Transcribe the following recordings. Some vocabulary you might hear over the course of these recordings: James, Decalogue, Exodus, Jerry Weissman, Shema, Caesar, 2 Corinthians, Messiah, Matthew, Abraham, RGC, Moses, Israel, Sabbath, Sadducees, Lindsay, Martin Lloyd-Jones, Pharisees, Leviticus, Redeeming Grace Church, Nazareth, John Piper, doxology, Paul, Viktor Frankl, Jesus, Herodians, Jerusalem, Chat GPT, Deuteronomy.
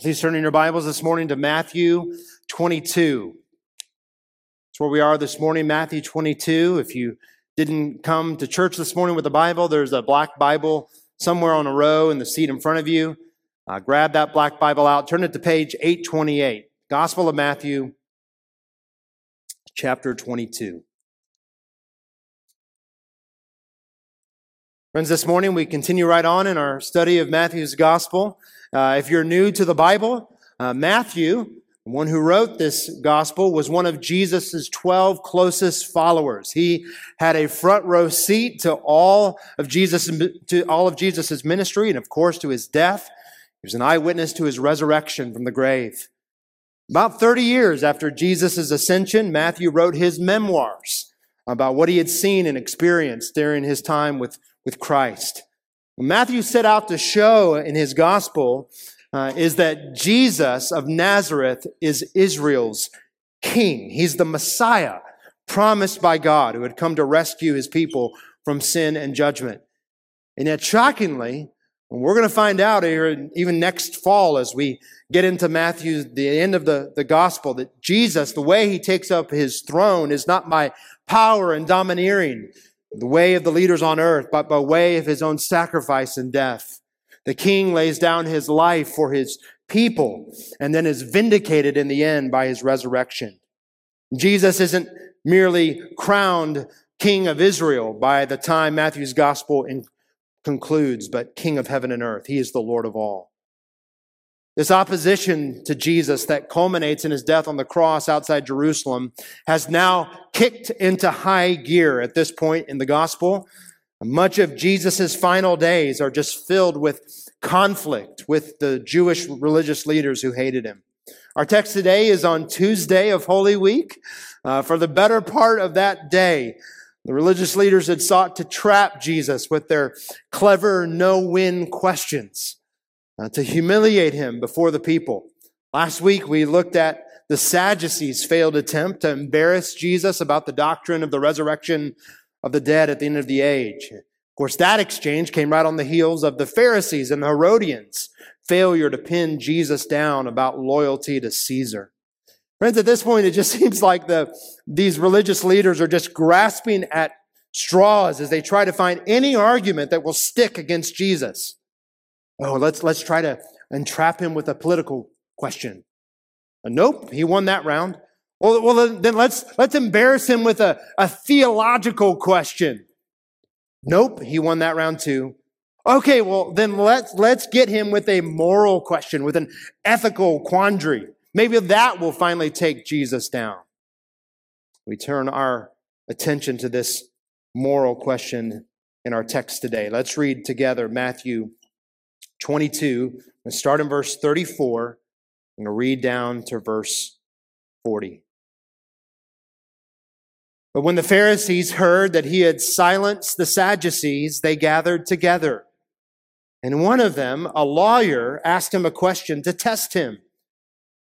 Please turn in your Bibles this morning to Matthew 22. It's where we are this morning, Matthew 22. If you didn't come to church this morning with a Bible, there's a black Bible somewhere on a row in the seat in front of you. Grab that black Bible out. Turn it to page 828. Gospel of Matthew, chapter 22. Friends, this morning we continue right on in our study of Matthew's Gospel. If you're new to the Bible, Matthew, the one who wrote this Gospel, was one of Jesus' 12 closest followers. He had a front row seat to all of Jesus' ministry and, of course, to his death. He was an eyewitness to his resurrection from the grave. About 30 years after Jesus' ascension, Matthew wrote his memoirs about what he had seen and experienced during his time with Christ. What Matthew set out to show in his gospel is that Jesus of Nazareth is Israel's king. He's the Messiah promised by God who had come to rescue his people from sin and judgment. And yet, shockingly, and we're going to find out here even next fall as we get into Matthew, the end of the gospel, that Jesus, the way he takes up his throne is not by power and domineering, the way of the leaders on earth, but by way of his own sacrifice and death. The king lays down his life for his people and then is vindicated in the end by his resurrection. Jesus isn't merely crowned king of Israel by the time Matthew's gospel concludes, but King of heaven and earth. He is the Lord of all. This opposition to Jesus that culminates in his death on the cross outside Jerusalem has now kicked into high gear at this point in the gospel. Much of Jesus' final days are just filled with conflict with the Jewish religious leaders who hated him. Our text today is on Tuesday of Holy Week. For the better part of that day, the religious leaders had sought to trap Jesus with their clever no-win questions, to humiliate him before the people. Last week, we looked at the Sadducees' failed attempt to embarrass Jesus about the doctrine of the resurrection of the dead at the end of the age. Of course, that exchange came right on the heels of the Pharisees and the Herodians' failure to pin Jesus down about loyalty to Caesar. Friends, at this point, it just seems like these religious leaders are just grasping at straws as they try to find any argument that will stick against Jesus. Oh, let's try to entrap him with a political question. Nope, he won that round. Well, then let's embarrass him with a theological question. Nope, he won that round too. Okay, well, then let's get him with a moral question, with an ethical quandary. Maybe that will finally take Jesus down. We turn our attention to this moral question in our text today. Let's read together Matthew 22. We'll start in verse 34. I'm going to read down to verse 40. But when the Pharisees heard that he had silenced the Sadducees, they gathered together. And one of them, a lawyer, asked him a question to test him.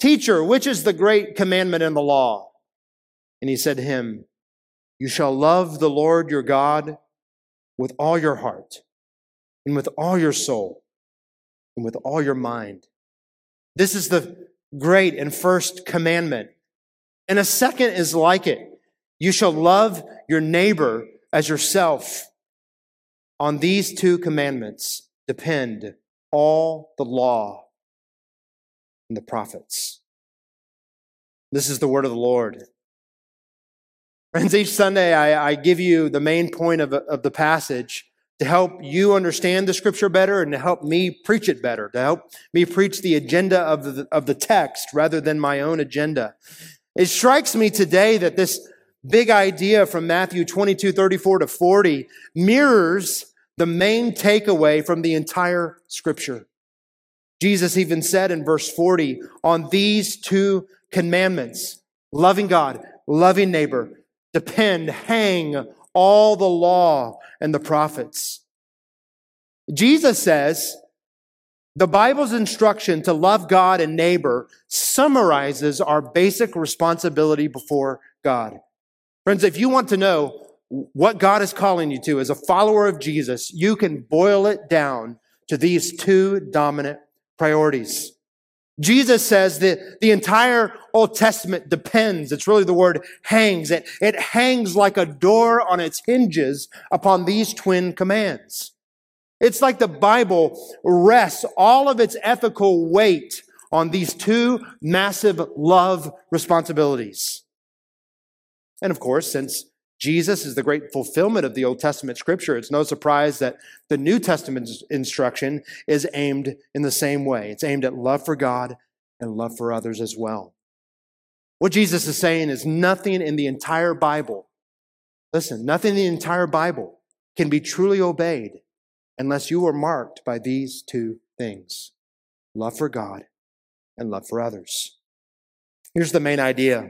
Teacher, which is the great commandment in the law? And he said to him, you shall love the Lord your God with all your heart and with all your soul and with all your mind. This is the great and first commandment. And a second is like it. You shall love your neighbor as yourself. On these two commandments depend all the law and the prophets. This is the word of the Lord. Friends, each Sunday I give you the main point of the passage to help you understand the scripture better and to help me preach it better, to help me preach the agenda of the text rather than my own agenda. It strikes me today that this big idea from Matthew 22:34 to 40 mirrors the main takeaway from the entire scripture. Jesus even said in verse 40, on these two commandments, loving God, loving neighbor, hang all the law and the prophets. Jesus says the Bible's instruction to love God and neighbor summarizes our basic responsibility before God. Friends, if you want to know what God is calling you to as a follower of Jesus, you can boil it down to these two dominant priorities. Jesus says that the entire Old Testament depends. It's really the word hangs. It hangs like a door on its hinges upon these twin commands. It's like the Bible rests all of its ethical weight on these two massive love responsibilities. And of course, since Jesus is the great fulfillment of the Old Testament scripture, it's no surprise that the New Testament's instruction is aimed in the same way. It's aimed at love for God and love for others as well. What Jesus is saying is nothing in the entire Bible, listen, nothing in the entire Bible can be truly obeyed unless you are marked by these two things, love for God and love for others. Here's the main idea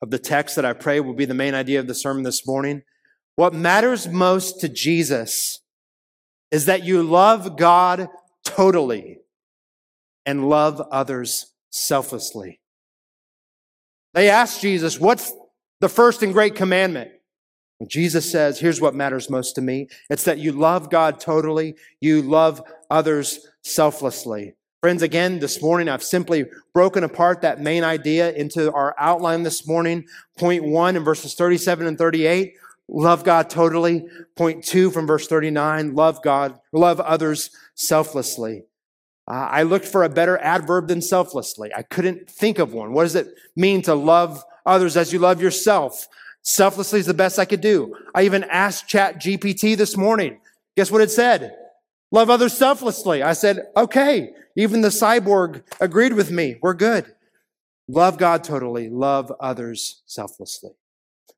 of the text that I pray will be the main idea of the sermon this morning. What matters most to Jesus is that you love God totally and love others selflessly. They asked Jesus, what's the first and great commandment? And Jesus says, here's what matters most to me. It's that you love God totally, you love others selflessly. Friends, again, this morning, I've simply broken apart that main idea into our outline this morning. Point 1 in verses 37 and 38, love God totally. Point 2 from verse 39, love others selflessly. I looked for a better adverb than selflessly. I couldn't think of one. What does it mean to love others as you love yourself? Selflessly is the best I could do. I even asked Chat GPT this morning. Guess what it said? Love others selflessly. I said, okay. Even the cyborg agreed with me. We're good. Love God totally. Love others selflessly.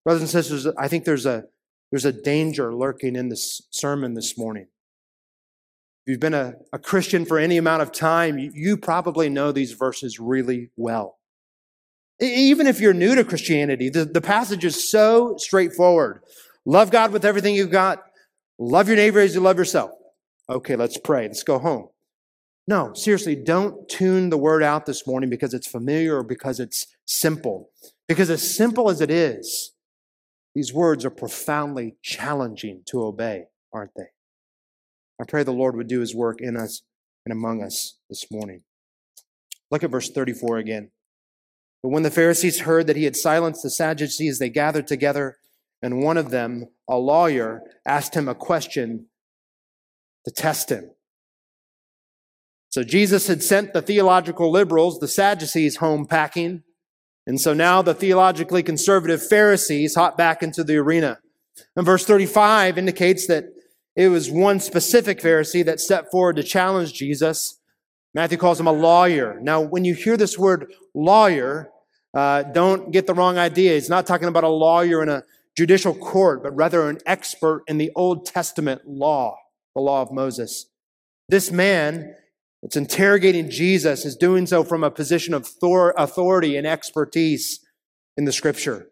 Brothers and sisters, I think there's a danger lurking in this sermon this morning. If you've been a Christian for any amount of time, you probably know these verses really well. Even if you're new to Christianity, the passage is so straightforward. Love God with everything you've got. Love your neighbor as you love yourself. Okay, let's pray. Let's go home. No, seriously, don't tune the word out this morning because it's familiar or because it's simple. Because as simple as it is, these words are profoundly challenging to obey, aren't they? I pray the Lord would do his work in us and among us this morning. Look at verse 34 again. But when the Pharisees heard that he had silenced the Sadducees, they gathered together, and one of them, a lawyer, asked him a question to test him. So Jesus had sent the theological liberals, the Sadducees, home packing. And so now the theologically conservative Pharisees hop back into the arena. And verse 35 indicates that it was one specific Pharisee that stepped forward to challenge Jesus. Matthew calls him a lawyer. Now, when you hear this word lawyer, don't get the wrong idea. He's not talking about a lawyer in a judicial court, but rather an expert in the Old Testament law, the law of Moses. This man that's interrogating Jesus is doing so from a position of authority and expertise in the scripture.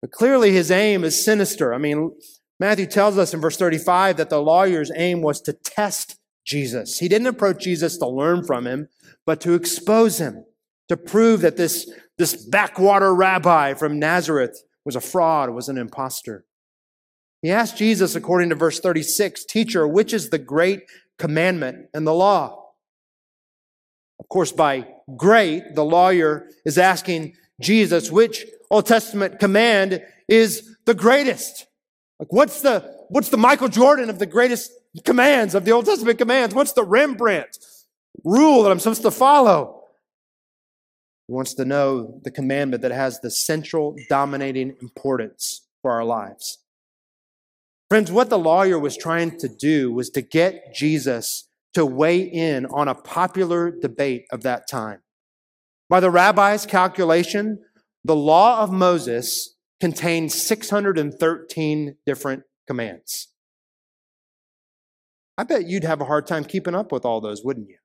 But clearly his aim is sinister. I mean, Matthew tells us in verse 35 that the lawyer's aim was to test Jesus. He didn't approach Jesus to learn from him, but to expose him, to prove that this backwater rabbi from Nazareth was a fraud, was an imposter. He asked Jesus, according to verse 36, "Teacher, which is the great commandment in the law?" Of course, by great, the lawyer is asking Jesus, which Old Testament command is the greatest? Like, what's the Michael Jordan of the greatest commands, of the Old Testament commands? What's the Rembrandt rule that I'm supposed to follow? He wants to know the commandment that has the central dominating importance for our lives. Friends, what the lawyer was trying to do was to get Jesus to weigh in on a popular debate of that time. By the rabbi's calculation, the law of Moses contained 613 different commands. I bet you'd have a hard time keeping up with all those, wouldn't you?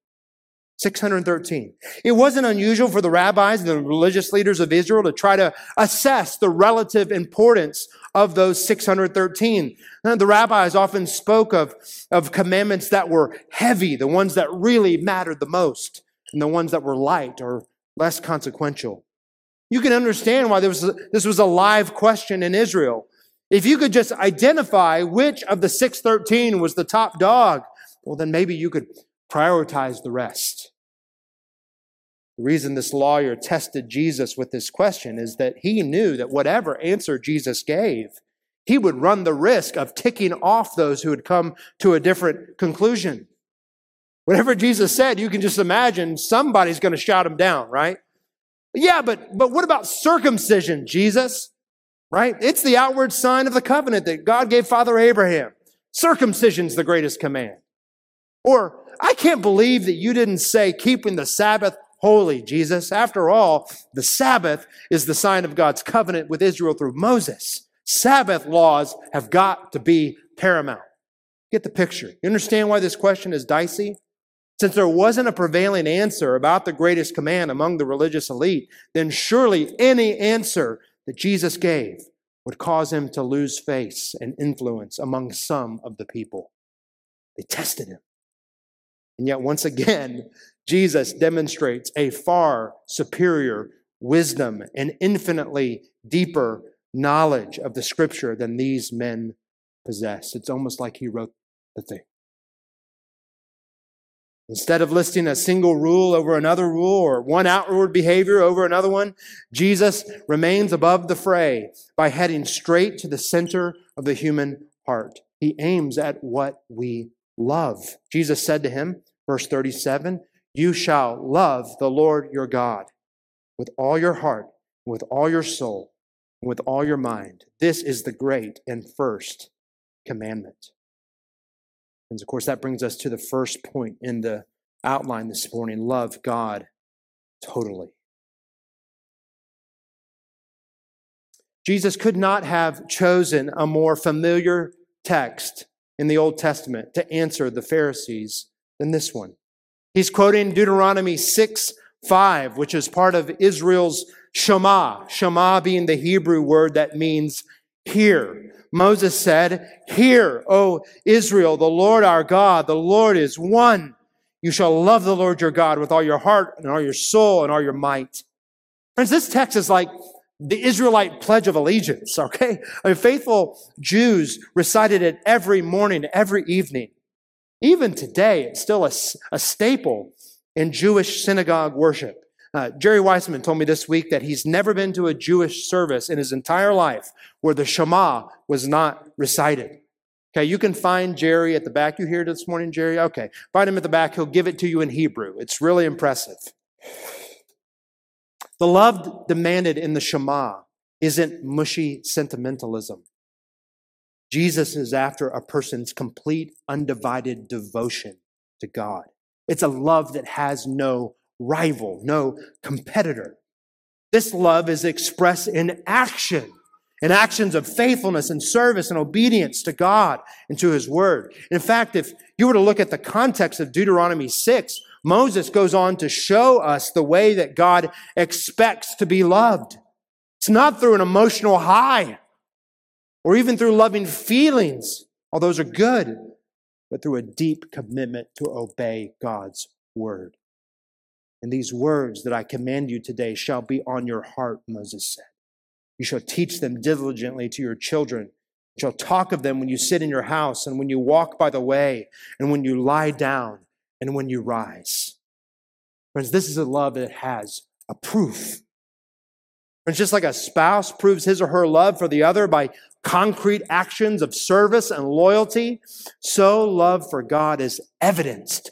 613. It wasn't unusual for the rabbis and the religious leaders of Israel to try to assess the relative importance of those 613. The rabbis often spoke of commandments that were heavy, the ones that really mattered the most, and the ones that were light or less consequential. You can understand why this was a live question in Israel. If you could just identify which of the 613 was the top dog, well, then maybe you could prioritize the rest. The reason this lawyer tested Jesus with this question is that he knew that whatever answer Jesus gave, he would run the risk of ticking off those who had come to a different conclusion. Whatever Jesus said, you can just imagine somebody's going to shout him down, right? Yeah, but what about circumcision, Jesus? Right? It's the outward sign of the covenant that God gave Father Abraham. Circumcision's the greatest command. Or, I can't believe that you didn't say keeping the Sabbath holy, Jesus. After all, the Sabbath is the sign of God's covenant with Israel through Moses. Sabbath laws have got to be paramount. Get the picture. You understand why this question is dicey? Since there wasn't a prevailing answer about the greatest command among the religious elite, then surely any answer that Jesus gave would cause him to lose face and influence among some of the people. They tested him. And yet, once again, Jesus demonstrates a far superior wisdom and infinitely deeper knowledge of the Scripture than these men possessed. It's almost like he wrote the thing. Instead of listing a single rule over another rule or one outward behavior over another one, Jesus remains above the fray by heading straight to the center of the human heart. He aims at what we love. Jesus said to him, verse 37, "You shall love the Lord your God with all your heart, with all your soul, and with all your mind. This is the great and first commandment." And of course, that brings us to the first point in the outline this morning: love God totally. Jesus could not have chosen a more familiar text in the Old Testament to answer the Pharisees than this one. He's quoting Deuteronomy 6:5, which is part of Israel's Shema. Shema being the Hebrew word that means hear. Moses said, "Hear, O Israel, the Lord our God, the Lord is one. You shall love the Lord your God with all your heart and all your soul and all your might." Friends, this text is like the Israelite Pledge of Allegiance, okay? I mean, faithful Jews recited it every morning, every evening. Even today, it's still a staple in Jewish synagogue worship. Jerry Weissman told me this week that he's never been to a Jewish service in his entire life where the Shema was not recited. Okay, you can find Jerry at the back. You hear this morning, Jerry? Okay, find him at the back. He'll give it to you in Hebrew. It's really impressive. The love demanded in the Shema isn't mushy sentimentalism. Jesus is after a person's complete, undivided devotion to God. It's a love that has no rival, no competitor. This love is expressed in action, in actions of faithfulness and service and obedience to God and to His Word. In fact, if you were to look at the context of Deuteronomy 6, Moses goes on to show us the way that God expects to be loved. It's not through an emotional high or even through loving feelings, although those are good, but through a deep commitment to obey God's word. "And these words that I command you today shall be on your heart," Moses said. "You shall teach them diligently to your children. You shall talk of them when you sit in your house and when you walk by the way and when you lie down and when you rise." Friends, this is a love that has a proof. Friends, just like a spouse proves his or her love for the other by concrete actions of service and loyalty, so love for God is evidenced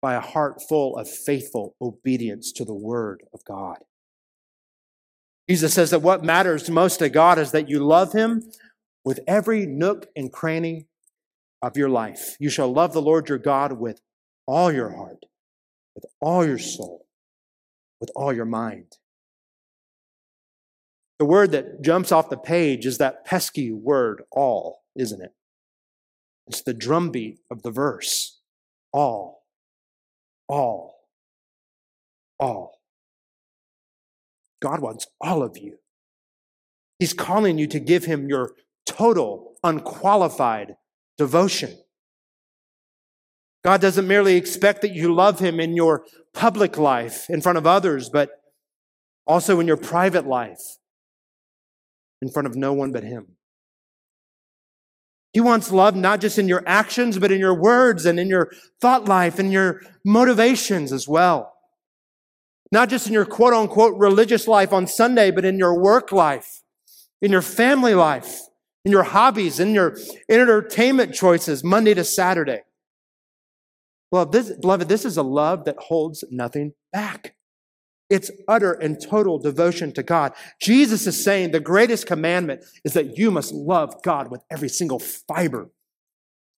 by a heart full of faithful obedience to the Word of God. Jesus says that what matters most to God is that you love Him with every nook and cranny of your life. You shall love the Lord your God with all your heart, with all your soul, with all your mind. The word that jumps off the page is that pesky word, all, isn't it? It's the drumbeat of the verse. All, all, all. God wants all of you. He's calling you to give Him your total, unqualified devotion. God doesn't merely expect that you love Him in your public life in front of others, but also in your private life in front of no one but Him. He wants love not just in your actions, but in your words and in your thought life and your motivations as well. not just in your quote-unquote religious life on Sunday, but in your work life, in your family life, in your hobbies, in your entertainment choices, Monday to Saturday. Well, beloved, this is a love that holds nothing back. It's utter and total devotion to God. Jesus is saying the greatest commandment is that you must love God with every single fiber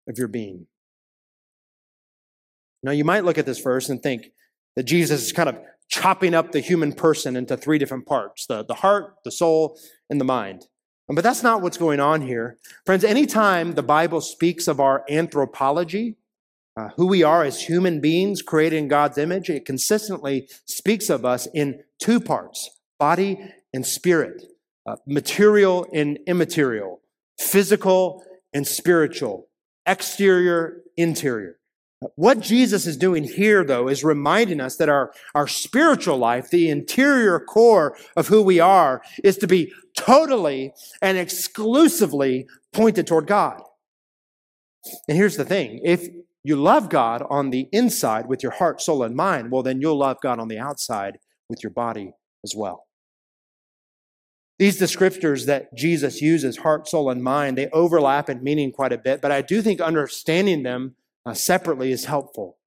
of your being. Now, you might look at this verse and think that Jesus is kind of chopping up the human person into three different parts, the heart, the soul, and the mind. But that's not what's going on here. Friends, anytime the Bible speaks of our anthropology, who we are as human beings created in God's image, it consistently speaks of us in two parts, body and spirit, material and immaterial, physical and spiritual, exterior, interior. What Jesus is doing here, though, is reminding us that our spiritual life, the interior core of who we are, is to be totally and exclusively pointed toward God. And here's the thing. If you love God on the inside with your heart, soul, and mind, well, then you'll love God on the outside with your body as well. These descriptors that Jesus uses, heart, soul, and mind, they overlap in meaning quite a bit, but I do think understanding them separately is helpful.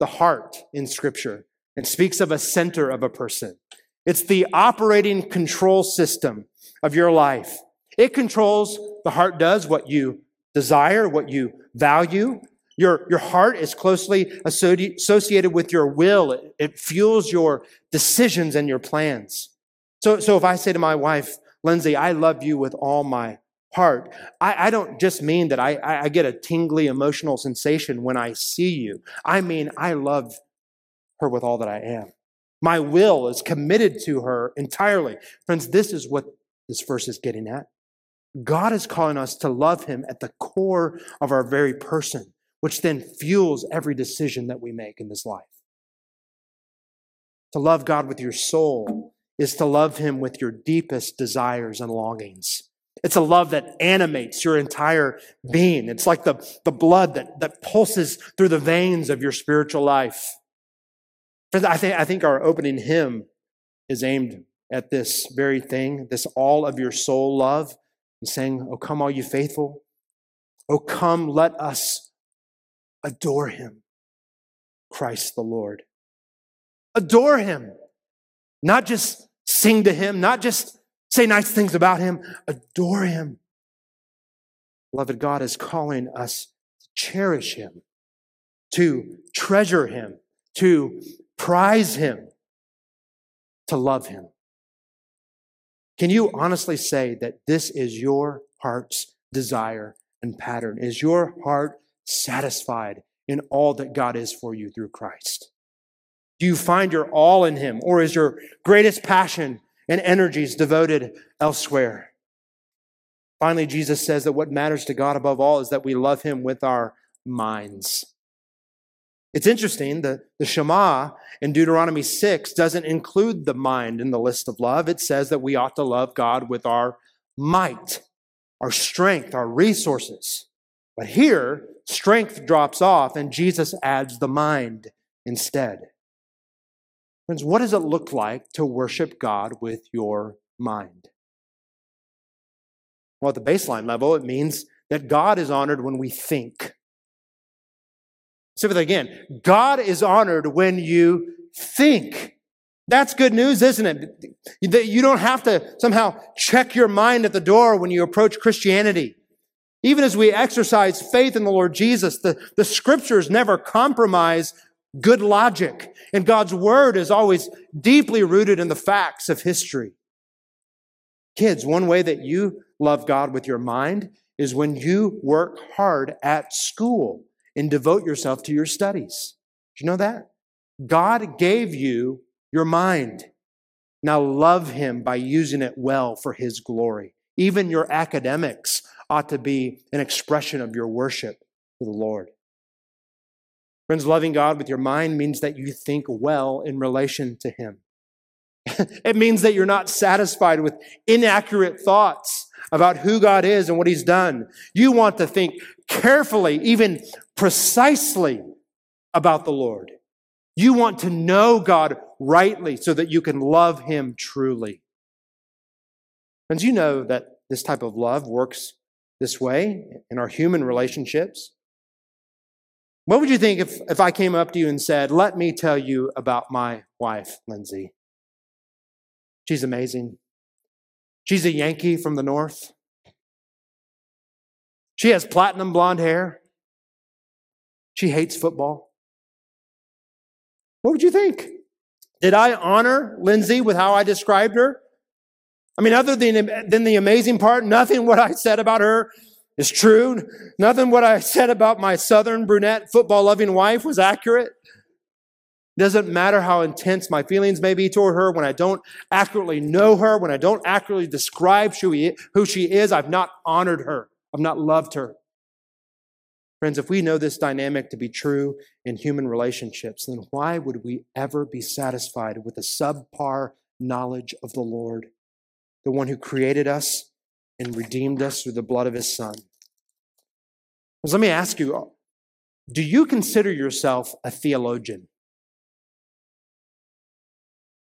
The heart in Scripture, it speaks of a center of a person. It's the operating control system of your life. It controls, the heart does, what you desire, what you value. Your heart is closely associated with your will. It fuels your decisions and your plans. So if I say to my wife, Lindsay, I love you with all my heart, I don't just mean that I get a tingly emotional sensation when I see you. I mean, I love her with all that I am. My will is committed to her entirely. Friends, this is what this verse is getting at. God is calling us to love him at the core of our very person, which then fuels every decision that we make in this life. To love God with your soul is to love him with your deepest desires and longings. It's a love that animates your entire being. It's like the blood that pulses through the veins of your spiritual life. I think our opening hymn is aimed at this very thing, this all of your soul love. He's saying, "O come, all you faithful. O come, let us adore him, Christ the Lord." Adore him. Not just sing to him, not just say nice things about him. Adore him. Beloved, God is calling us to cherish him, to treasure him, to prize him, to love him. Can you honestly say that this is your heart's desire and pattern? Is your heart satisfied in all that God is for you through Christ? Do you find your all in him, or is your greatest passion and energies devoted elsewhere? Finally, Jesus says that what matters to God above all is that we love him with our minds. It's interesting that the Shema in Deuteronomy 6 doesn't include the mind in the list of love. It says that we ought to love God with our might, our strength, our resources. But here, strength drops off and Jesus adds the mind instead. Friends, what does it look like to worship God with your mind? Well, at the baseline level, it means that God is honored when we think. Say that again. God is honored when you think. That's good news, isn't it? That you don't have to somehow check your mind at the door when you approach Christianity. Even as we exercise faith in the Lord Jesus, the Scriptures never compromise good logic, and God's Word is always deeply rooted in the facts of history. Kids, one way that you love God with your mind is when you work hard at school and devote yourself to your studies. Did you know that? God gave you your mind. Now love him by using it well for his glory. Even your academics ought to be an expression of your worship to the Lord. Friends, loving God with your mind means that you think well in relation to him. It means that you're not satisfied with inaccurate thoughts about who God is and what he's done. You want to think carefully, even precisely, about the Lord. You want to know God rightly so that you can love him truly. And do you know that this type of love works this way in our human relationships? What would you think if I came up to you and said, let me tell you about my wife, Lindsay? She's amazing. She's a Yankee from the North. She has platinum blonde hair. She hates football. What would you think? Did I honor Lindsay with how I described her? I mean, other than the amazing part, nothing what I said about her is true. Nothing what I said about my southern brunette football-loving wife was accurate. It doesn't matter how intense my feelings may be toward her, when I don't accurately know her, when I don't accurately describe who she is, I've not honored her. I've not loved her. Friends, if we know this dynamic to be true in human relationships, then why would we ever be satisfied with a subpar knowledge of the Lord, the one who created us and redeemed us through the blood of his Son? Because let me ask you, do you consider yourself a theologian?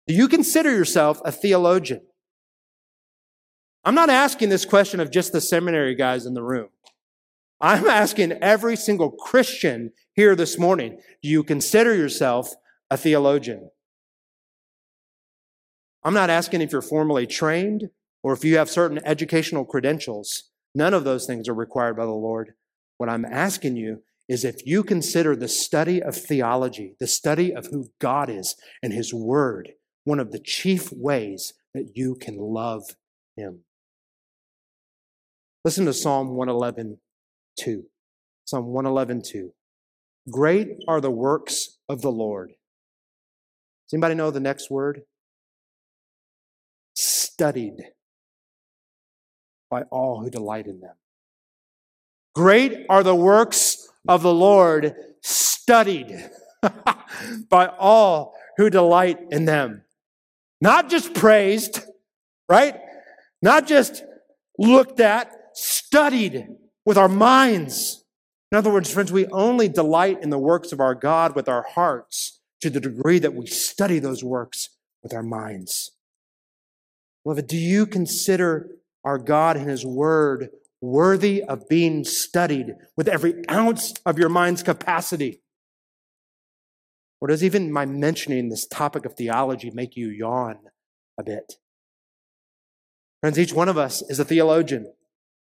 Do you consider yourself a theologian? I'm not asking this question of just the seminary guys in the room. I'm asking every single Christian here this morning, do you consider yourself a theologian? I'm not asking if you're formally trained or if you have certain educational credentials. None of those things are required by the Lord. What I'm asking you is if you consider the study of theology, the study of who God is and his word, one of the chief ways that you can love him. Listen to Psalm 111:2. Psalm 111:2. Great are the works of the Lord. Does anybody know the next word? Studied by all who delight in them. Great are the works of the Lord, studied by all who delight in them. Not just praised, right? Not just looked at, studied with our minds. In other words, friends, we only delight in the works of our God with our hearts to the degree that we study those works with our minds. Beloved, do you consider our God and his word worthy of being studied with every ounce of your mind's capacity? Or does even my mentioning this topic of theology make you yawn a bit? Friends, each one of us is a theologian.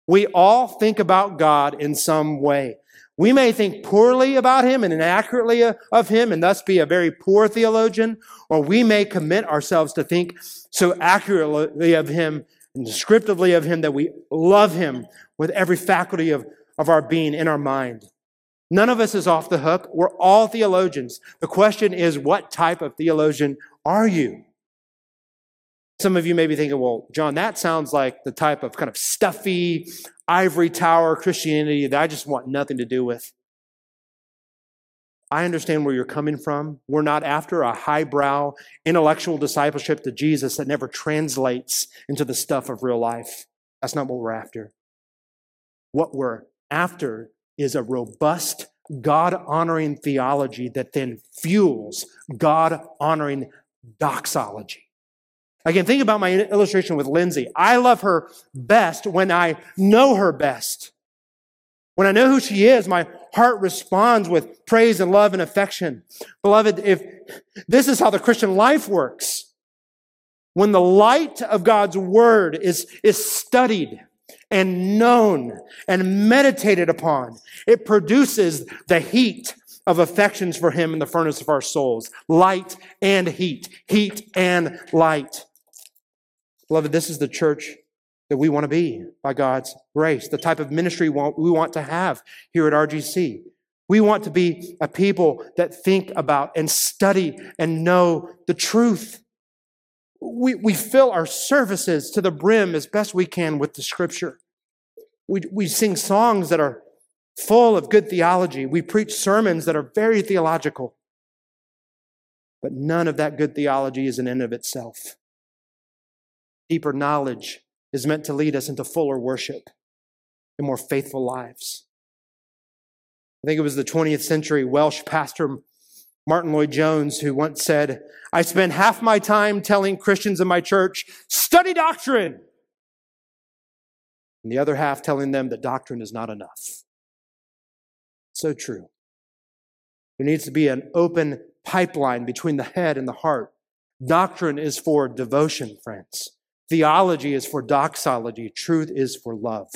We all think about God in some way. We may think poorly about him and inaccurately of him and thus be a very poor theologian, or we may commit ourselves to think so accurately of him and descriptively of him that we love him with every faculty of our being in our mind. None of us is off the hook. We're all theologians. The question is, what type of theologian are you? Some of you may be thinking, well, John, that sounds like the type of kind of stuffy, ivory tower Christianity that I just want nothing to do with. I understand where you're coming from. We're not after a highbrow intellectual discipleship to Jesus that never translates into the stuff of real life. That's not what we're after. What we're after is a robust, God-honoring theology that then fuels God-honoring doxology. Again, think about my illustration with Lindsay. I love her best when I know her best. When I know who she is, my heart responds with praise and love and affection. Beloved, if this is how the Christian life works. When the light of God's word is studied and known and meditated upon, it produces the heat of affections for him in the furnace of our souls. Light and heat. Heat and light. Beloved, this is the church that we want to be by God's grace, the type of ministry we want to have here at RGC. We want to be a people that think about and study and know the truth. We fill our services to the brim as best we can with the Scripture. We sing songs that are full of good theology. We preach sermons that are very theological. But none of that good theology is an end of itself. Deeper knowledge is meant to lead us into fuller worship and more faithful lives. I think it was the 20th century Welsh pastor Martin Lloyd-Jones, who once said, "I spend half my time telling Christians in my church, study doctrine, and the other half telling them that doctrine is not enough." So true. There needs to be an open pipeline between the head and the heart. Doctrine is for devotion, friends. Theology is for doxology. Truth is for love.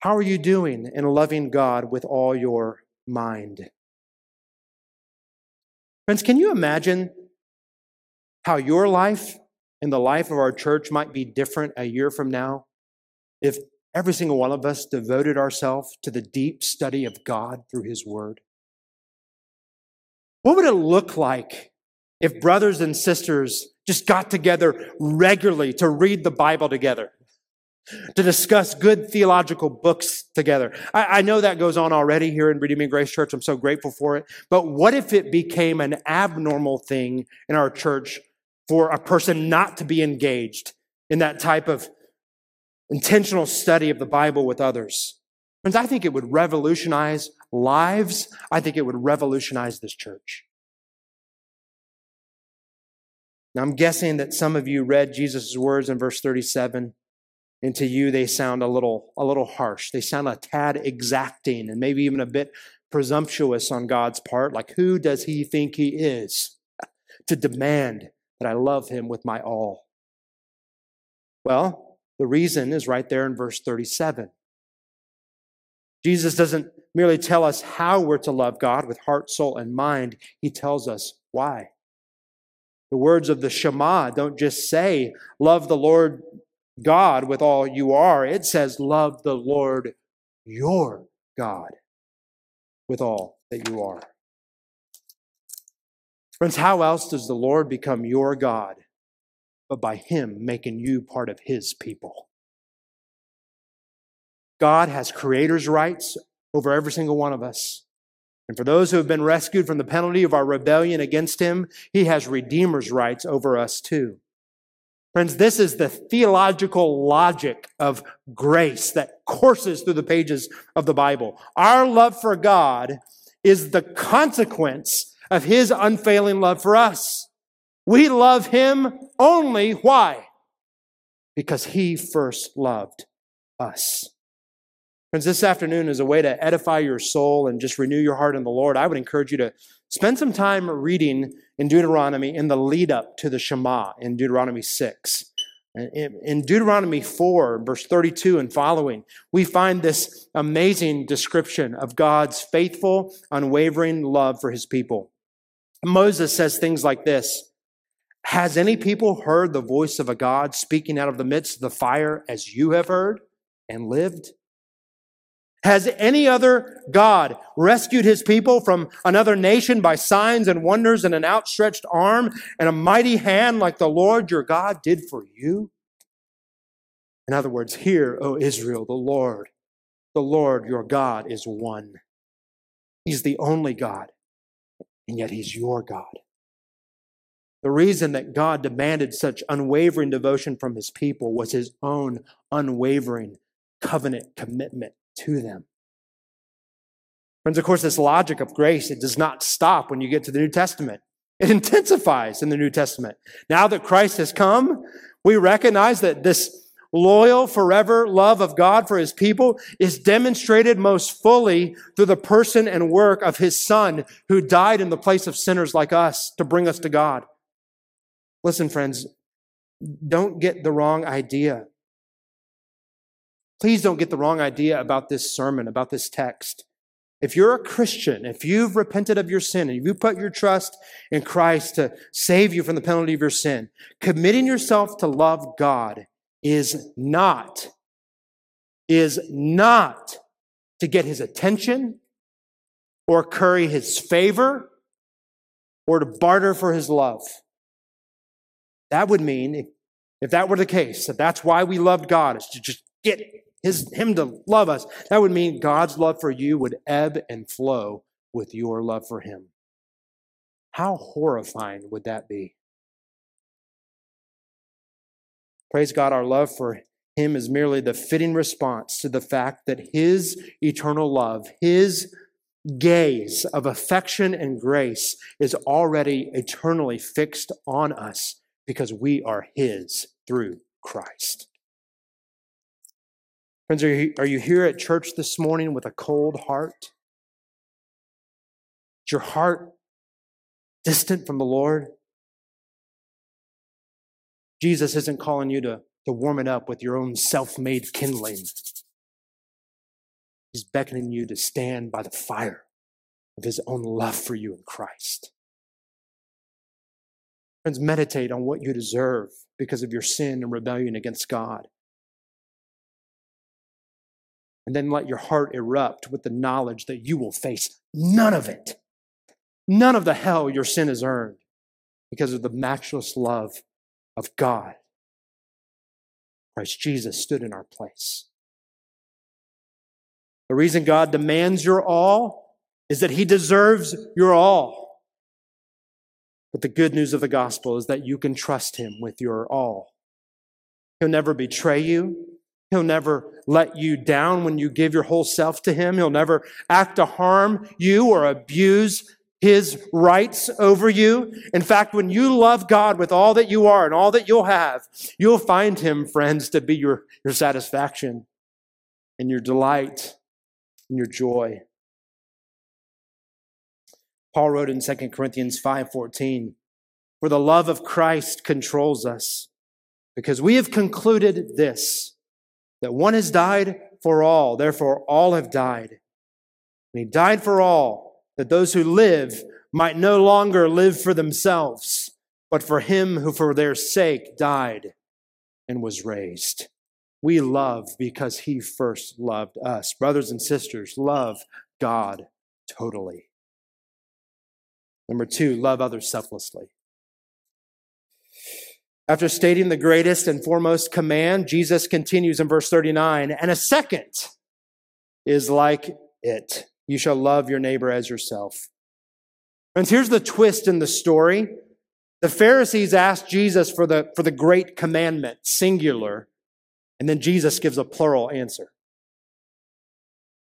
How are you doing in loving God with all your mind? Friends, can you imagine how your life and the life of our church might be different a year from now if every single one of us devoted ourselves to the deep study of God through His Word? What would it look like if brothers and sisters just got together regularly to read the Bible together, to discuss good theological books together? I know that goes on already here in Redeeming Grace Church. I'm so grateful for it. But what if it became an abnormal thing in our church for a person not to be engaged in that type of intentional study of the Bible with others? Friends, I think it would revolutionize lives. I think it would revolutionize this church. Now, I'm guessing that some of you read Jesus' words in verse 37, and to you they sound a little harsh. They sound a tad exacting and maybe even a bit presumptuous on God's part. Like, who does He think He is to demand that I love Him with my all? Well, the reason is right there in verse 37. Jesus doesn't merely tell us how we're to love God with heart, soul, and mind. He tells us why. The words of the Shema don't just say, love the Lord God with all you are. It says, love the Lord your God with all that you are. Friends, how else does the Lord become your God but by Him making you part of His people? God has creator's rights over every single one of us. And for those who have been rescued from the penalty of our rebellion against Him, He has redeemer's rights over us too. Friends, this is the theological logic of grace that courses through the pages of the Bible. Our love for God is the consequence of His unfailing love for us. We love Him only, why? Because He first loved us. Friends, this afternoon is a way to edify your soul and just renew your heart in the Lord. I would encourage you to spend some time reading in Deuteronomy in the lead up to the Shema in Deuteronomy 6. In Deuteronomy 4, verse 32 and following, we find this amazing description of God's faithful, unwavering love for His people. Moses says things like this: "Has any people heard the voice of a God speaking out of the midst of the fire as you have heard and lived? Has any other God rescued His people from another nation by signs and wonders and an outstretched arm and a mighty hand like the Lord your God did for you?" In other words, hear, O Israel, the Lord your God is one. He's the only God, and yet He's your God. The reason that God demanded such unwavering devotion from His people was His own unwavering covenant commitment to them. Friends, of course, this logic of grace, it does not stop when you get to the New Testament. It intensifies in the New Testament. Now that Christ has come, we recognize that this loyal, forever love of God for His people is demonstrated most fully through the person and work of His Son, who died in the place of sinners like us to bring us to God. Listen, friends, don't get the wrong idea. Please don't get the wrong idea about this sermon, about this text. If you're a Christian, if you've repented of your sin, and you put your trust in Christ to save you from the penalty of your sin, committing yourself to love God is not to get His attention or curry His favor or to barter for His love. That would mean, if that were the case, that that's why we loved God, is to just get Him to love us, that would mean God's love for you would ebb and flow with your love for Him. How horrifying would that be? Praise God, our love for Him is merely the fitting response to the fact that His eternal love, His gaze of affection and grace is already eternally fixed on us because we are his through Christ. Friends, are you here at church this morning with a cold heart? Is your heart distant from the Lord? Jesus isn't calling you to warm it up with your own self-made kindling. He's beckoning you to stand by the fire of his own love for you in Christ. Friends, meditate on what you deserve because of your sin and rebellion against God. And then let your heart erupt with the knowledge that you will face none of it. None of the hell your sin has earned because of the matchless love of God. Christ Jesus stood in our place. The reason God demands your all is that he deserves your all. But the good news of the gospel is that you can trust him with your all. He'll never betray you. He'll never let you down when you give your whole self to him. He'll never act to harm you or abuse his rights over you. In fact, when you love God with all that you are and all that you'll have, you'll find him, friends, to be your satisfaction and your delight and your joy. Paul wrote in 2 Corinthians 5:14, "For the love of Christ controls us, because we have concluded this, that one has died for all, therefore all have died. And he died for all, that those who live might no longer live for themselves, but for him who for their sake died and was raised." We love because he first loved us. Brothers and sisters, love God totally. Number two, love others selflessly. After stating the greatest and foremost command, Jesus continues in verse 39, "And a second is like it. You shall love your neighbor as yourself." Friends, here's the twist in the story. The Pharisees asked Jesus for the great commandment, singular, and then Jesus gives a plural answer.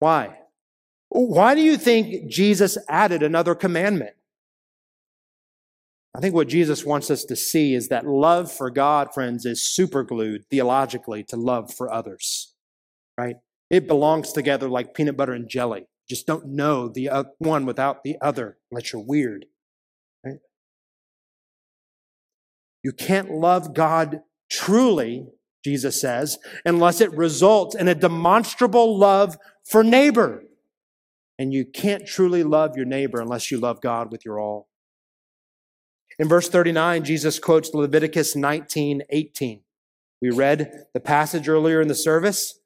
Why? Why do you think Jesus added another commandment? I think what Jesus wants us to see is that love for God, friends, is superglued theologically to love for others, right? It belongs together like peanut butter and jelly. Just don't know the one without the other unless you're weird, right? You can't love God truly, Jesus says, unless it results in a demonstrable love for neighbor. And you can't truly love your neighbor unless you love God with your all. In verse 39, Jesus quotes Leviticus 19:18. We read the passage earlier in the service.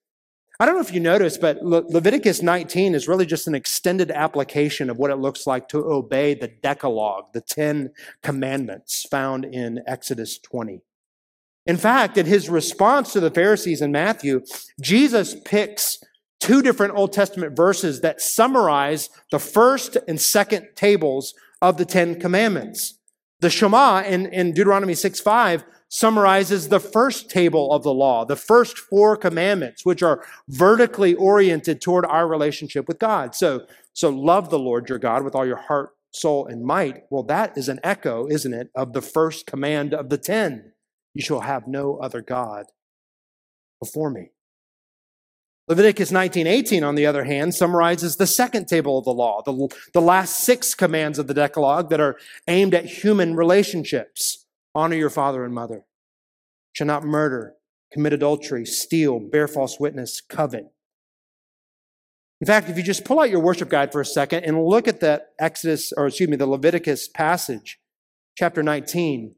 I don't know if you noticed, but Leviticus 19 is really just an extended application of what it looks like to obey the Decalogue, the 10 commandments found in Exodus 20. In fact, in his response to the Pharisees in Matthew, Jesus picks two different Old Testament verses that summarize the first and second tables of the 10 commandments. The Shema in Deuteronomy 6:5 summarizes the first table of the law, the first four commandments, which are vertically oriented toward our relationship with God. So love the Lord your God with all your heart, soul, and might. Well, that is an echo, isn't it, of the first command of the 10. You shall have no other God before me. Leviticus 19:18, on the other hand, summarizes the second table of the law, the last six commands of the Decalogue that are aimed at human relationships. Honor your father and mother. Shall not murder, commit adultery, steal, bear false witness, covet. In fact, if you just pull out your worship guide for a second and look at the Leviticus passage, chapter 19,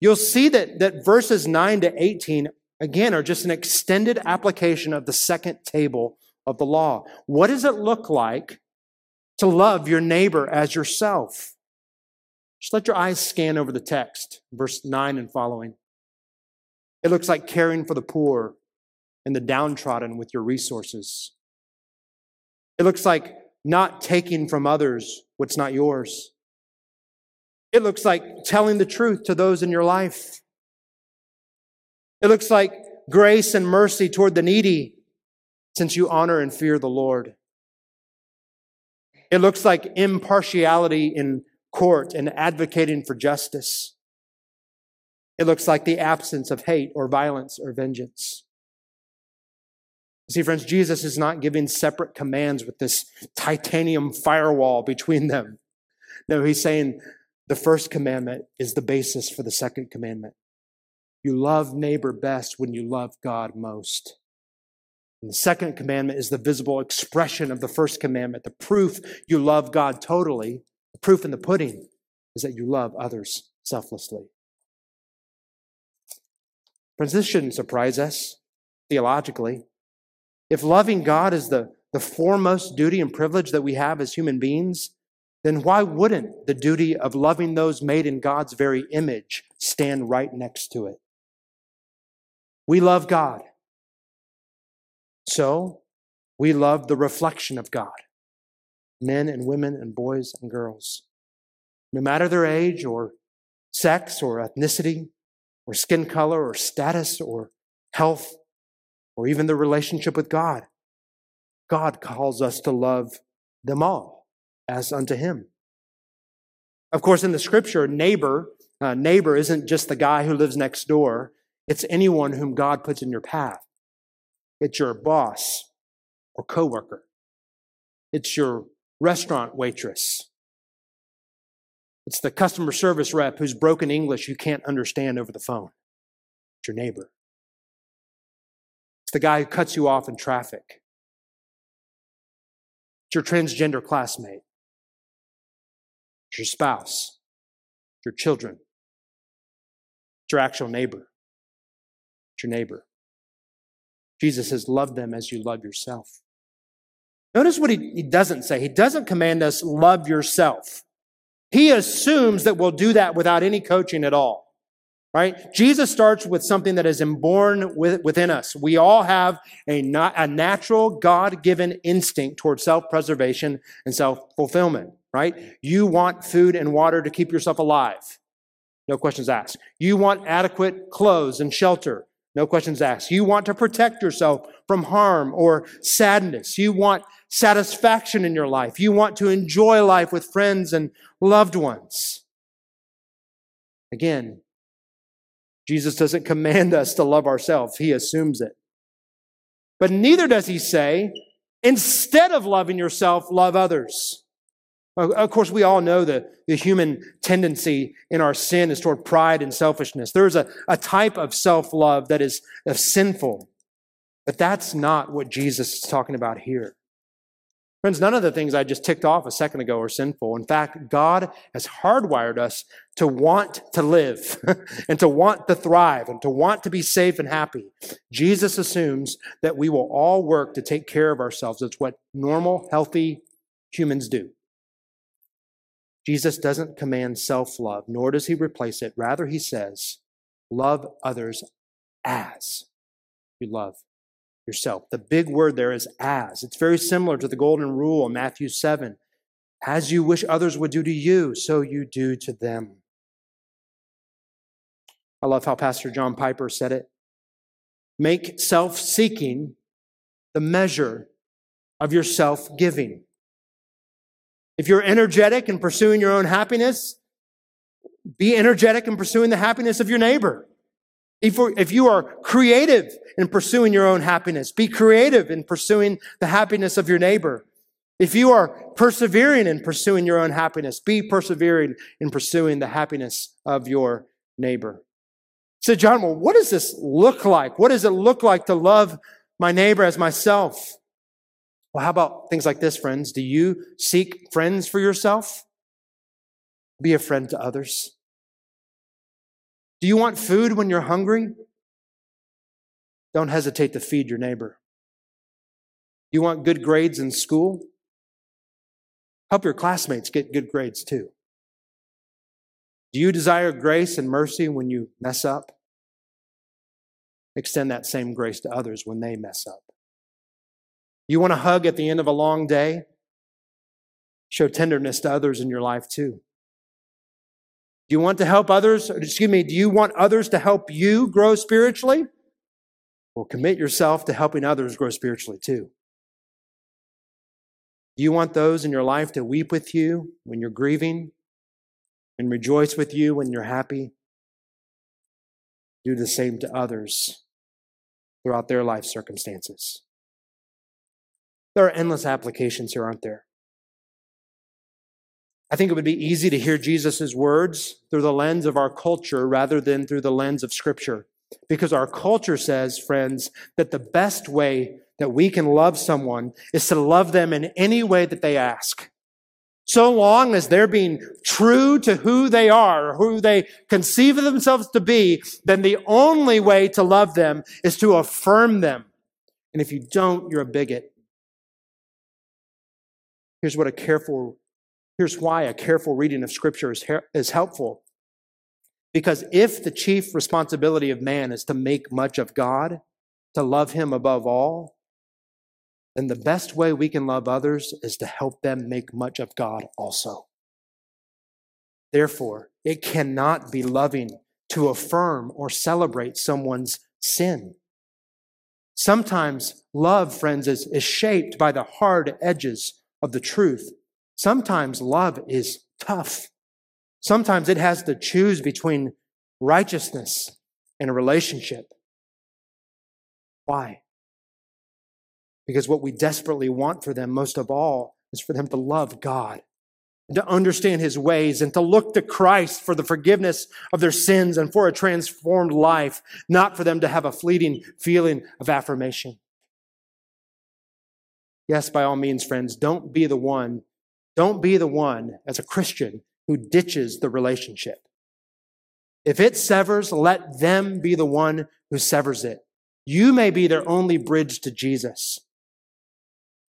you'll see that verses 9 to 18, again, are just an extended application of the second table of the law. What does it look like to love your neighbor as yourself? Just let your eyes scan over the text, verse 9 and following. It looks like caring for the poor and the downtrodden with your resources. It looks like not taking from others what's not yours. It looks like telling the truth to those in your life. It looks like grace and mercy toward the needy, since you honor and fear the Lord. It looks like impartiality in court and advocating for justice. It looks like the absence of hate or violence or vengeance. You see, friends, Jesus is not giving separate commands with this titanium firewall between them. No, he's saying the first commandment is the basis for the second commandment. You love neighbor best when you love God most. And the second commandment is the visible expression of the first commandment. The proof you love God totally, the proof in the pudding, is that you love others selflessly. Friends, this shouldn't surprise us theologically. If loving God is the foremost duty and privilege that we have as human beings, then why wouldn't the duty of loving those made in God's very image stand right next to it? We love God, so we love the reflection of God, men and women and boys and girls. No matter their age or sex or ethnicity or skin color or status or health, or even the relationship with God. God calls us to love them all as unto him. Of course, in the scripture, neighbor isn't just the guy who lives next door. It's anyone whom God puts in your path. It's your boss or coworker. It's your restaurant waitress. It's the customer service rep who's broken English you can't understand over the phone. It's your neighbor. It's the guy who cuts you off in traffic. It's your transgender classmate. It's your spouse. It's your children. It's your actual neighbor. It's your neighbor. Jesus says, love them as you love yourself. Notice what he doesn't say. He doesn't command us, love yourself. He assumes that we'll do that without any coaching at all. Right? Jesus starts with something that is inborn within us. We all have a natural God-given instinct toward self-preservation and self-fulfillment, right? You want food and water to keep yourself alive. No questions asked. You want adequate clothes and shelter. No questions asked. You want to protect yourself from harm or sadness. You want satisfaction in your life. You want to enjoy life with friends and loved ones. Again, Jesus doesn't command us to love ourselves. He assumes it. But neither does he say, instead of loving yourself, love others. Of course, we all know the human tendency in our sin is toward pride and selfishness. There is a type of self-love that is sinful. But that's not what Jesus is talking about here. Friends, none of the things I just ticked off a second ago are sinful. In fact, God has hardwired us to want to live and to want to thrive and to want to be safe and happy. Jesus assumes that we will all work to take care of ourselves. It's what normal, healthy humans do. Jesus doesn't command self-love, nor does he replace it. Rather, he says, love others as you love yourself. The big word there is as. It's very similar to the golden rule in Matthew 7. As you wish others would do to you, so you do to them. I love how Pastor John Piper said it. Make self-seeking the measure of your self-giving. If you're energetic in pursuing your own happiness, be energetic in pursuing the happiness of your neighbor. If you are creative in pursuing your own happiness, be creative in pursuing the happiness of your neighbor. If you are persevering in pursuing your own happiness, be persevering in pursuing the happiness of your neighbor. So, John, well, what does this look like? What does it look like to love my neighbor as myself? Well, how about things like this, friends? Do you seek friends for yourself? Be a friend to others. Do you want food when you're hungry? Don't hesitate to feed your neighbor. Do you want good grades in school? Help your classmates get good grades too. Do you desire grace and mercy when you mess up? Extend that same grace to others when they mess up. You want a hug at the end of a long day? Show tenderness to others in your life too. Do you want others to help you grow spiritually? Well, commit yourself to helping others grow spiritually too. Do you want those in your life to weep with you when you're grieving and rejoice with you when you're happy? Do the same to others throughout their life circumstances. There are endless applications here, aren't there? I think it would be easy to hear Jesus' words through the lens of our culture rather than through the lens of Scripture. Because our culture says, friends, that the best way that we can love someone is to love them in any way that they ask. So long as they're being true to who they are, or who they conceive of themselves to be, then the only way to love them is to affirm them. And if you don't, you're a bigot. Here's why a careful reading of Scripture is helpful. Because if the chief responsibility of man is to make much of God, to love Him above all, then the best way we can love others is to help them make much of God also. Therefore, it cannot be loving to affirm or celebrate someone's sin. Sometimes love, friends, is shaped by the hard edges of the truth. Sometimes love is tough. Sometimes it has to choose between righteousness and a relationship. Why? Because what we desperately want for them, most of all, is for them to love God, and to understand His ways, and to look to Christ for the forgiveness of their sins and for a transformed life, not for them to have a fleeting feeling of affirmation. Yes, by all means, friends, don't be the one as a Christian who ditches the relationship. If it severs, let them be the one who severs it. You may be their only bridge to Jesus.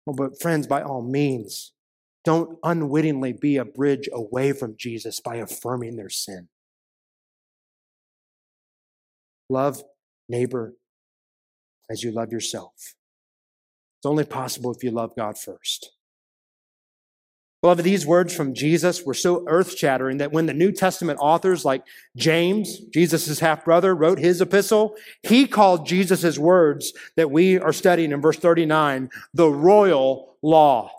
Oh, but friends, by all means, don't unwittingly be a bridge away from Jesus by affirming their sin. Love neighbor as you love yourself. It's only possible if you love God first. Beloved, these words from Jesus were so earth-shattering that when the New Testament authors like James, Jesus' half-brother, wrote his epistle, he called Jesus' words that we are studying in verse 39, the royal law.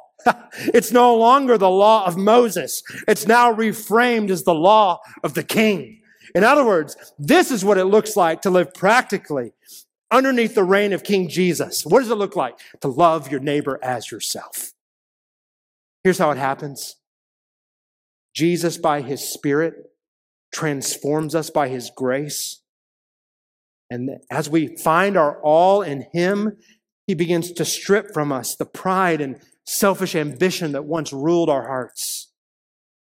It's no longer the law of Moses. It's now reframed as the law of the king. In other words, this is what it looks like to live practically underneath the reign of King Jesus. What does it look like? To love your neighbor as yourself. Here's how it happens. Jesus, by His Spirit, transforms us by His grace. And as we find our all in Him, He begins to strip from us the pride and selfish ambition that once ruled our hearts.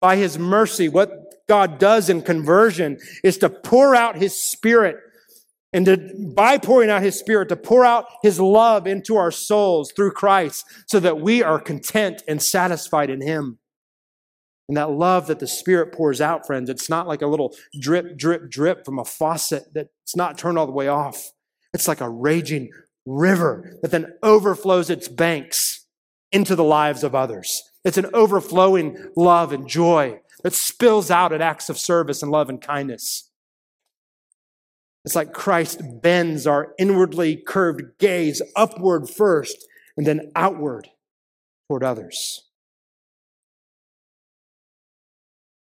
By His mercy, what God does in conversion is to pour out His Spirit, and by pouring out His Spirit, to pour out His love into our souls through Christ so that we are content and satisfied in Him. And that love that the Spirit pours out, friends, it's not like a little drip, drip, drip from a faucet that's not turned all the way off. It's like a raging river that then overflows its banks into the lives of others. It's an overflowing love and joy that spills out in acts of service and love and kindness. It's like Christ bends our inwardly curved gaze upward first and then outward toward others.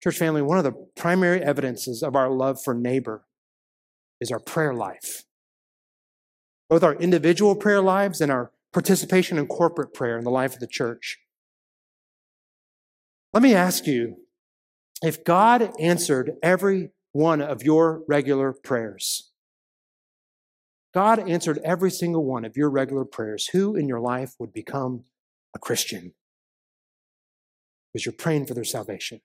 Church family, one of the primary evidences of our love for neighbor is our prayer life. Both our individual prayer lives and our participation in corporate prayer in the life of the church. Let me ask you, if God answered every one of your regular prayers. God answered every single one of your regular prayers. Who in your life would become a Christian? Because you're praying for their salvation.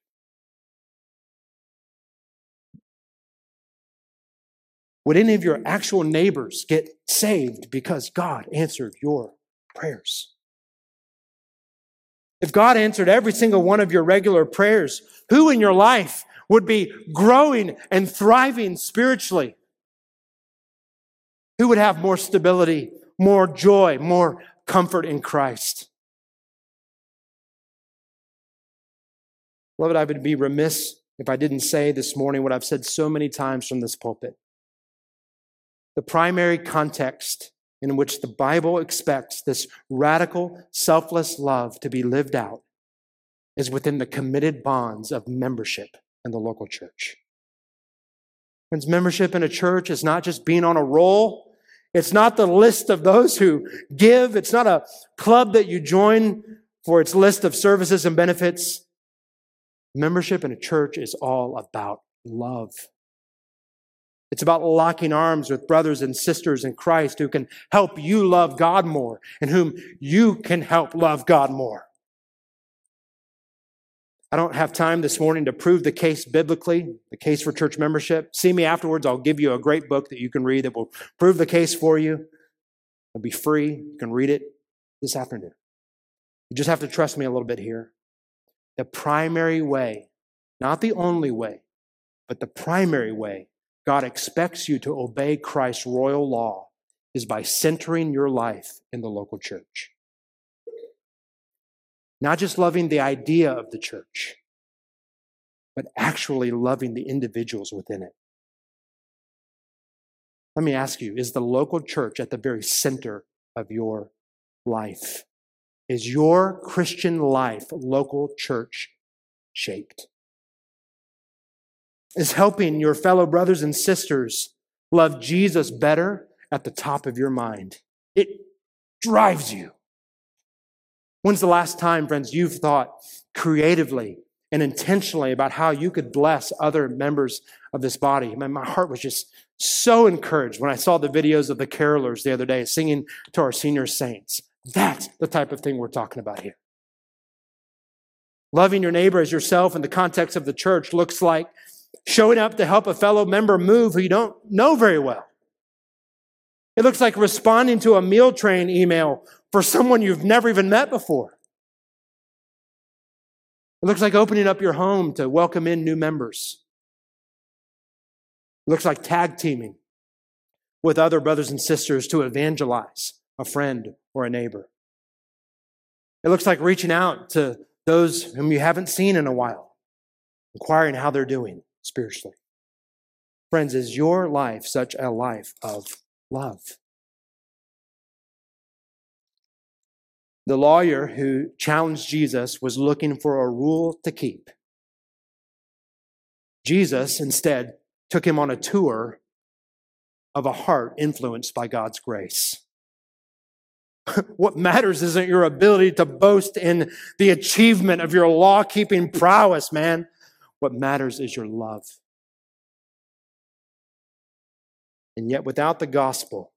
Would any of your actual neighbors get saved because God answered your prayers? If God answered every single one of your regular prayers, who in your life would be growing and thriving spiritually? Who would have more stability, more joy, more comfort in Christ? Beloved, I would be remiss if I didn't say this morning what I've said so many times from this pulpit. The primary context in which the Bible expects this radical, selfless love to be lived out is within the committed bonds of membership in the local church. Friends, membership in a church is not just being on a roll. It's not the list of those who give. It's not a club that you join for its list of services and benefits. Membership in a church is all about love. It's about locking arms with brothers and sisters in Christ who can help you love God more and whom you can help love God more. I don't have time this morning to prove the case biblically, the case for church membership. See me afterwards. I'll give you a great book that you can read that will prove the case for you. It'll be free. You can read it this afternoon. You just have to trust me a little bit here. The primary way, not the only way, but the primary way God expects you to obey Christ's royal law is by centering your life in the local church. Not just loving the idea of the church, but actually loving the individuals within it. Let me ask you, is the local church at the very center of your life? Is your Christian life local church shaped? Is helping your fellow brothers and sisters love Jesus better at the top of your mind? It drives you. When's the last time, friends, you've thought creatively and intentionally about how you could bless other members of this body? Man, my heart was just so encouraged when I saw the videos of the carolers the other day singing to our senior saints. That's the type of thing we're talking about here. Loving your neighbor as yourself in the context of the church looks like showing up to help a fellow member move who you don't know very well. It looks like responding to a meal train email for someone you've never even met before. It looks like opening up your home to welcome in new members. It looks like tag teaming with other brothers and sisters to evangelize a friend or a neighbor. It looks like reaching out to those whom you haven't seen in a while, inquiring how they're doing spiritually. Friends, is your life such a life of love? The lawyer who challenged Jesus was looking for a rule to keep. Jesus instead took him on a tour of a heart influenced by God's grace. What matters isn't your ability to boast in the achievement of your law-keeping prowess, man. What matters is your love. And yet without the gospel,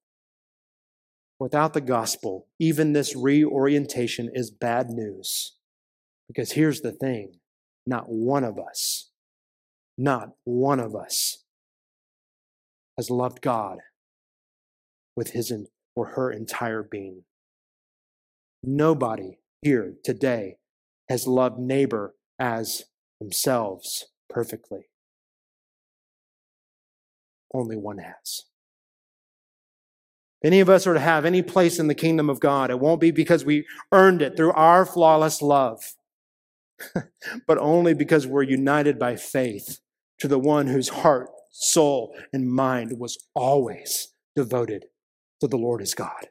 even this reorientation is bad news. Because here's the thing, not one of us has loved God with his or her entire being. Nobody here today has loved neighbor as themselves perfectly. Only one has. If any of us are to have any place in the kingdom of God, it won't be because we earned it through our flawless love, but only because we're united by faith to the one whose heart, soul, and mind was always devoted to the Lord his God.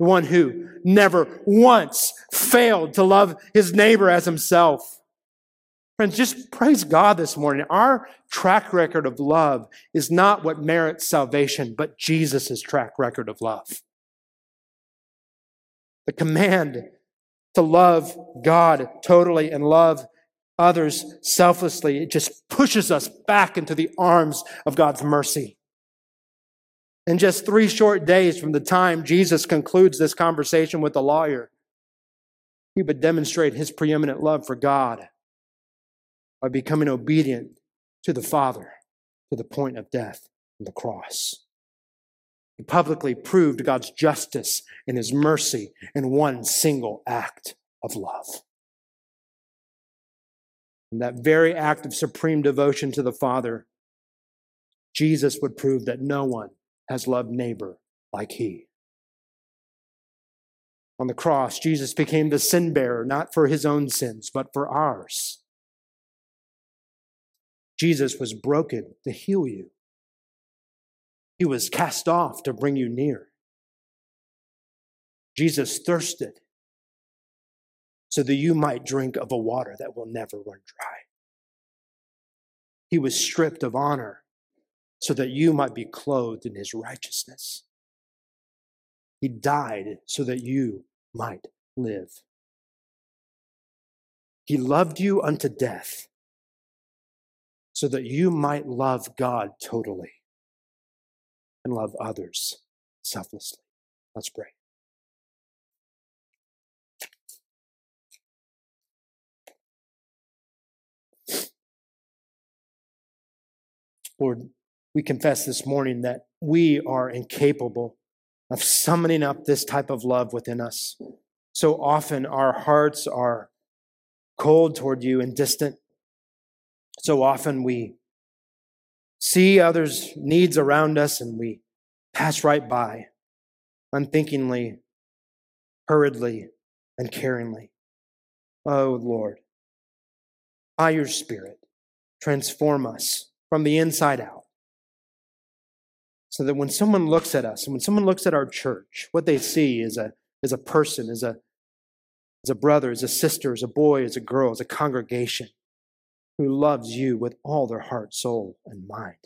The one who never once failed to love his neighbor as himself. Friends, just praise God this morning. Our track record of love is not what merits salvation, but Jesus' track record of love. The command to love God totally and love others selflessly, it just pushes us back into the arms of God's mercy. In just 3 short days from the time Jesus concludes this conversation with the lawyer, he would demonstrate his preeminent love for God by becoming obedient to the Father to the point of death on the cross. He publicly proved God's justice and his mercy in one single act of love. In that very act of supreme devotion to the Father, Jesus would prove that no one has loved neighbor like he. On the cross, Jesus became the sin bearer, not for his own sins, but for ours. Jesus was broken to heal you. He was cast off to bring you near. Jesus thirsted so that you might drink of a water that will never run dry. He was stripped of honor so that you might be clothed in his righteousness. He died so that you might live. He loved you unto death so that you might love God totally and love others selflessly. Let's pray. Lord, we confess this morning that we are incapable of summoning up this type of love within us. So often our hearts are cold toward you and distant. So often we see others' needs around us and we pass right by, unthinkingly, hurriedly, and caringly. Oh, Lord, by your Spirit, transform us from the inside out, so that when someone looks at us and when someone looks at our church, what they see is a person, is a brother, is a sister, is a boy, is a girl, is a congregation who loves you with all their heart, soul, and mind,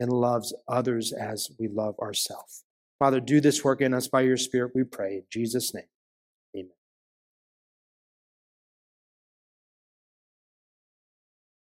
and loves others as we love ourselves. Father, do this work in us by your Spirit, we pray in Jesus' name.